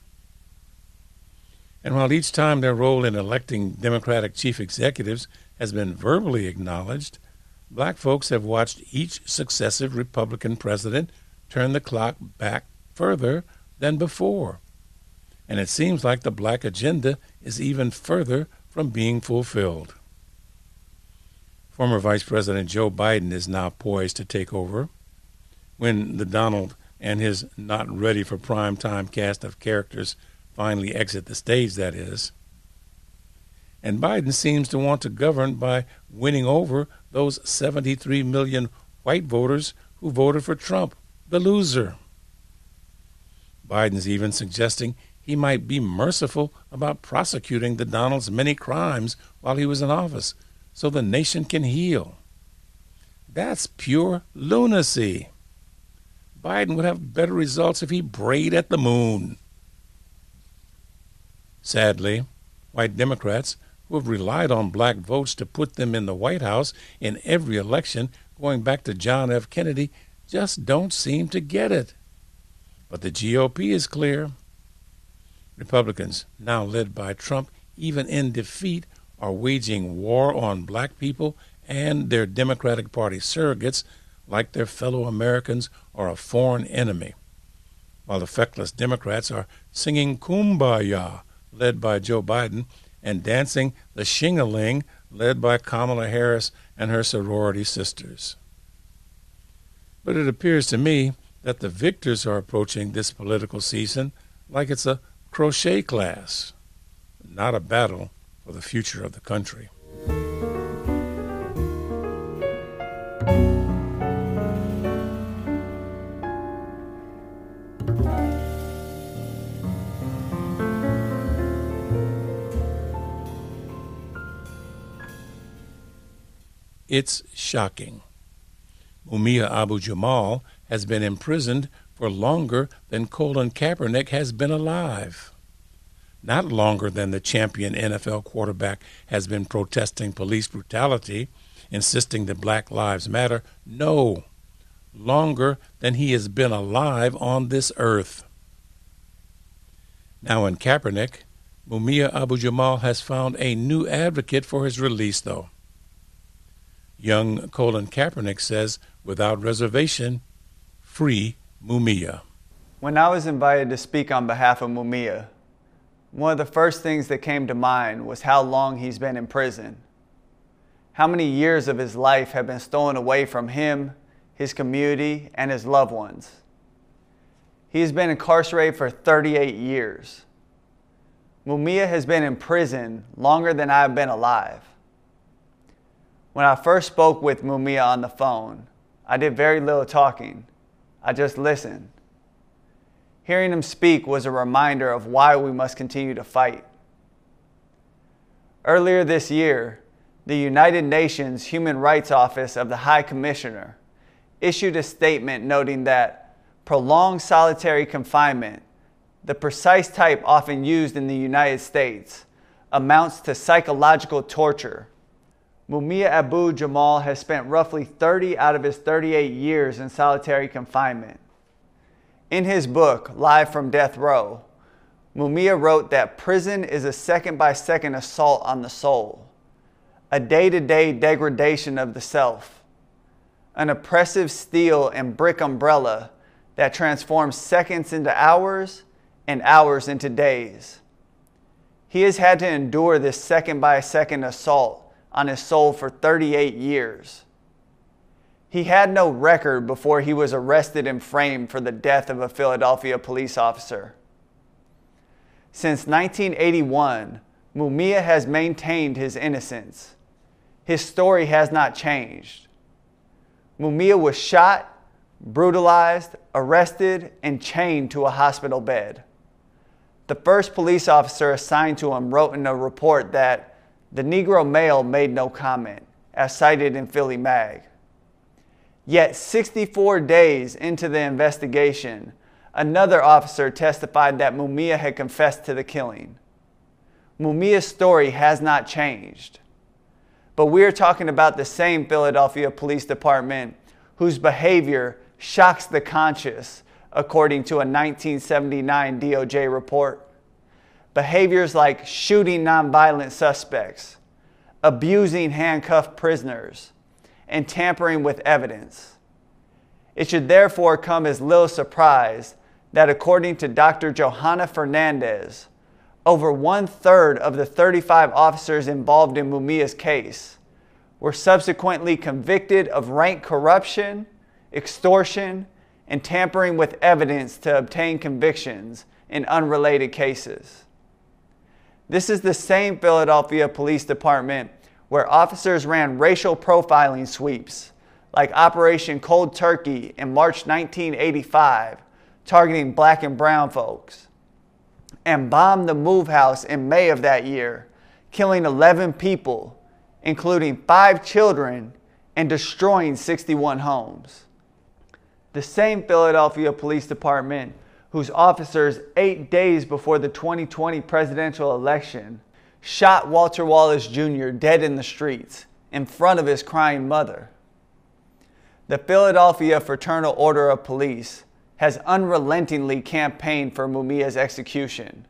And while each time their role in electing Democratic chief executives has been verbally acknowledged, black folks have watched each successive Republican president turn the clock back further than before. And it seems like the black agenda is even further from being fulfilled. Former Vice President Joe Biden is now poised to take over. When the Donald and his not ready for prime time cast of characters finally exit the stage, that is. And Biden seems to want to govern by winning over those seventy-three million white voters who voted for Trump, the loser. Biden's even suggesting he might be merciful about prosecuting the Donald's many crimes while he was in office so the nation can heal. That's pure lunacy. Biden would have better results if he brayed at the moon. Sadly, white Democrats, who have relied on black votes to put them in the White House in every election going back to John F. Kennedy, just don't seem to get it. But the G O P is clear. Republicans, now led by Trump, even in defeat, are waging war on black people and their Democratic Party surrogates like their fellow Americans are a foreign enemy, while the feckless Democrats are singing Kumbaya, led by Joe Biden, and dancing the Shingaling, led by Kamala Harris and her sorority sisters. But it appears to me that the victors are approaching this political season like it's a crochet class, not a battle for the future of the country. It's shocking. Mumia Abu-Jamal has been imprisoned for longer than Colin Kaepernick has been alive. Not longer than the champion N F L quarterback has been protesting police brutality, insisting that Black Lives Matter. No, longer than he has been alive on this earth. Now in Kaepernick, Mumia Abu-Jamal has found a new advocate for his release, though. Young Colin Kaepernick says, without reservation, free Mumia. When I was invited to speak on behalf of Mumia, one of the first things that came to mind was how long he's been in prison. How many years of his life have been stolen away from him, his community, and his loved ones. He's been incarcerated for thirty-eight years. Mumia has been in prison longer than I've been alive. When I first spoke with Mumia on the phone, I did very little talking. I just listened. Hearing him speak was a reminder of why we must continue to fight. Earlier this year, the United Nations Human Rights Office of the High Commissioner issued a statement noting that prolonged solitary confinement, the precise type often used in the United States, amounts to psychological torture. Mumia Abu-Jamal has spent roughly thirty out of his thirty-eight years in solitary confinement. In his book, Live from Death Row, Mumia wrote that prison is a second-by-second assault on the soul, a day-to-day degradation of the self, an oppressive steel and brick umbrella that transforms seconds into hours and hours into days. He has had to endure this second-by-second assault on his soul for thirty-eight years. He had no record before he was arrested and framed for the death of a Philadelphia police officer. Since nineteen eighty-one, Mumia has maintained his innocence. His story has not changed. Mumia was shot, brutalized, arrested, and chained to a hospital bed. The first police officer assigned to him wrote in a report that the Negro male made no comment, as cited in Philly Mag. Yet sixty-four days into the investigation, another officer testified that Mumia had confessed to the killing. Mumia's story has not changed. But we are talking about the same Philadelphia Police Department whose behavior shocks the conscience, according to a nineteen seventy-nine D O J report. Behaviors like shooting nonviolent suspects, abusing handcuffed prisoners, and tampering with evidence. It should therefore come as little surprise that according to Doctor Johanna Fernandez, over one-third of the thirty-five officers involved in Mumia's case were subsequently convicted of rank corruption, extortion, and tampering with evidence to obtain convictions in unrelated cases. This is the same Philadelphia Police Department where officers ran racial profiling sweeps like Operation Cold Turkey in March nineteen eighty-five, targeting black and brown folks, and bombed the MOVE house in May of that year, killing eleven people, including five children, and destroying sixty-one homes. The same Philadelphia Police Department whose officers, eight days before the twenty twenty presidential election, shot Walter Wallace Junior dead in the streets in front of his crying mother. The Philadelphia Fraternal Order of Police has unrelentingly campaigned for Mumia's execution.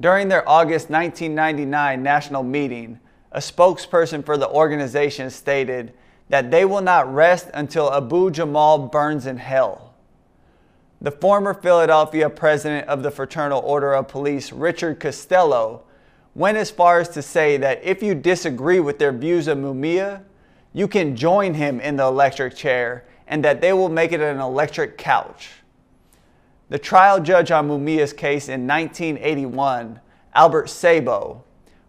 During their August nineteen ninety-nine national meeting, a spokesperson for the organization stated that they will not rest until Abu-Jamal burns in hell. The former Philadelphia president of the Fraternal Order of Police, Richard Costello, went as far as to say that if you disagree with their views of Mumia, you can join him in the electric chair and that they will make it an electric couch. The trial judge on Mumia's case in nineteen eighty-one, Albert Sabo,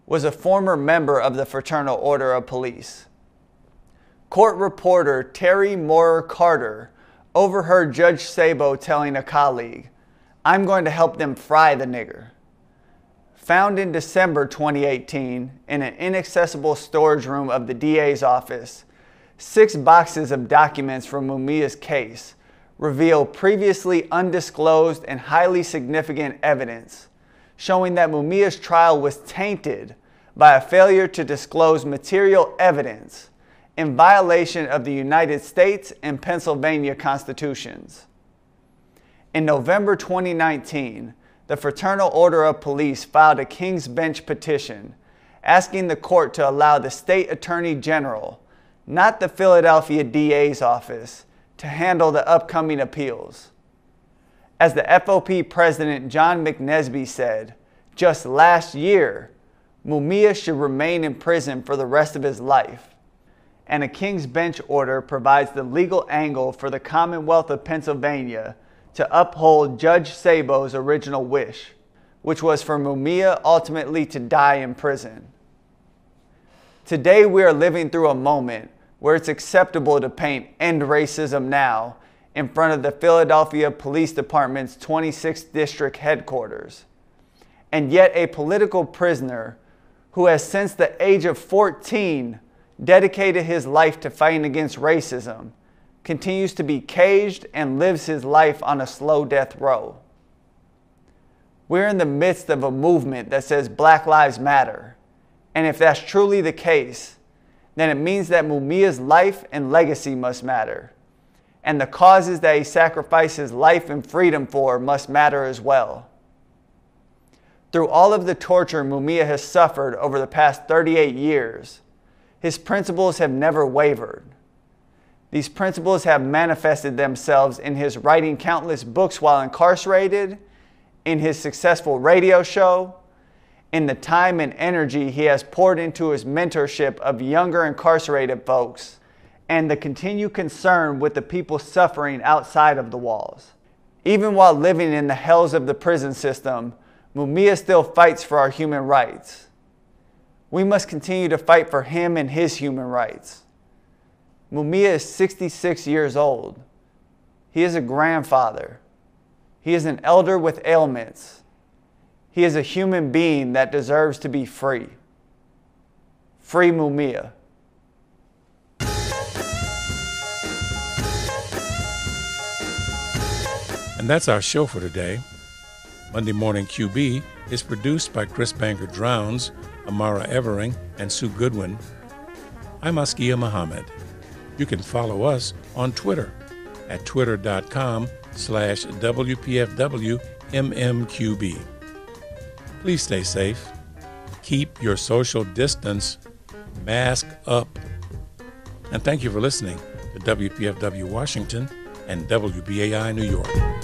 was a former member of the Fraternal Order of Police. Court reporter Terry Moore Carter overheard Judge Sabo telling a colleague, "I'm going to help them fry the nigger." Found in December twenty eighteen in an inaccessible storage room of the D A's office, six boxes of documents from Mumia's case reveal previously undisclosed and highly significant evidence showing that Mumia's trial was tainted by a failure to disclose material evidence in violation of the United States and Pennsylvania constitutions. In November twenty nineteen, the Fraternal Order of Police filed a King's Bench petition asking the court to allow the state attorney general, not the Philadelphia D A's office, to handle the upcoming appeals. As the F O P president John McNesby said, just last year, Mumia should remain in prison for the rest of his life. And a King's Bench order provides the legal angle for the Commonwealth of Pennsylvania to uphold Judge Sabo's original wish, which was for Mumia ultimately to die in prison. Today we are living through a moment where it's acceptable to paint "End Racism Now" in front of the Philadelphia Police Department's twenty-sixth District headquarters. And yet a political prisoner who has since the age of fourteen dedicated his life to fighting against racism, continues to be caged and lives his life on a slow death row. We're in the midst of a movement that says Black Lives Matter, and if that's truly the case, then it means that Mumia's life and legacy must matter, and the causes that he sacrificed his life and freedom for must matter as well. Through all of the torture Mumia has suffered over the past thirty-eight years, his principles have never wavered. These principles have manifested themselves in his writing countless books while incarcerated, in his successful radio show, in the time and energy he has poured into his mentorship of younger incarcerated folks, and the continued concern with the people suffering outside of the walls. Even while living in the hells of the prison system, Mumia still fights for our human rights. We must continue to fight for him and his human rights. Mumia is sixty-six years old. He is a grandfather. He is an elder with ailments. He is a human being that deserves to be free. Free Mumia. And that's our show for today. Monday Morning Q B is produced by Chris Bangert-Drowns, Amara Evering, and Sue Goodwin. I'm Askia Mohammed. You can follow us on Twitter at twitter.com slash WPFWMMQB. Please stay safe. Keep your social distance, mask up. And thank you for listening to W P F W Washington and W B A I New York.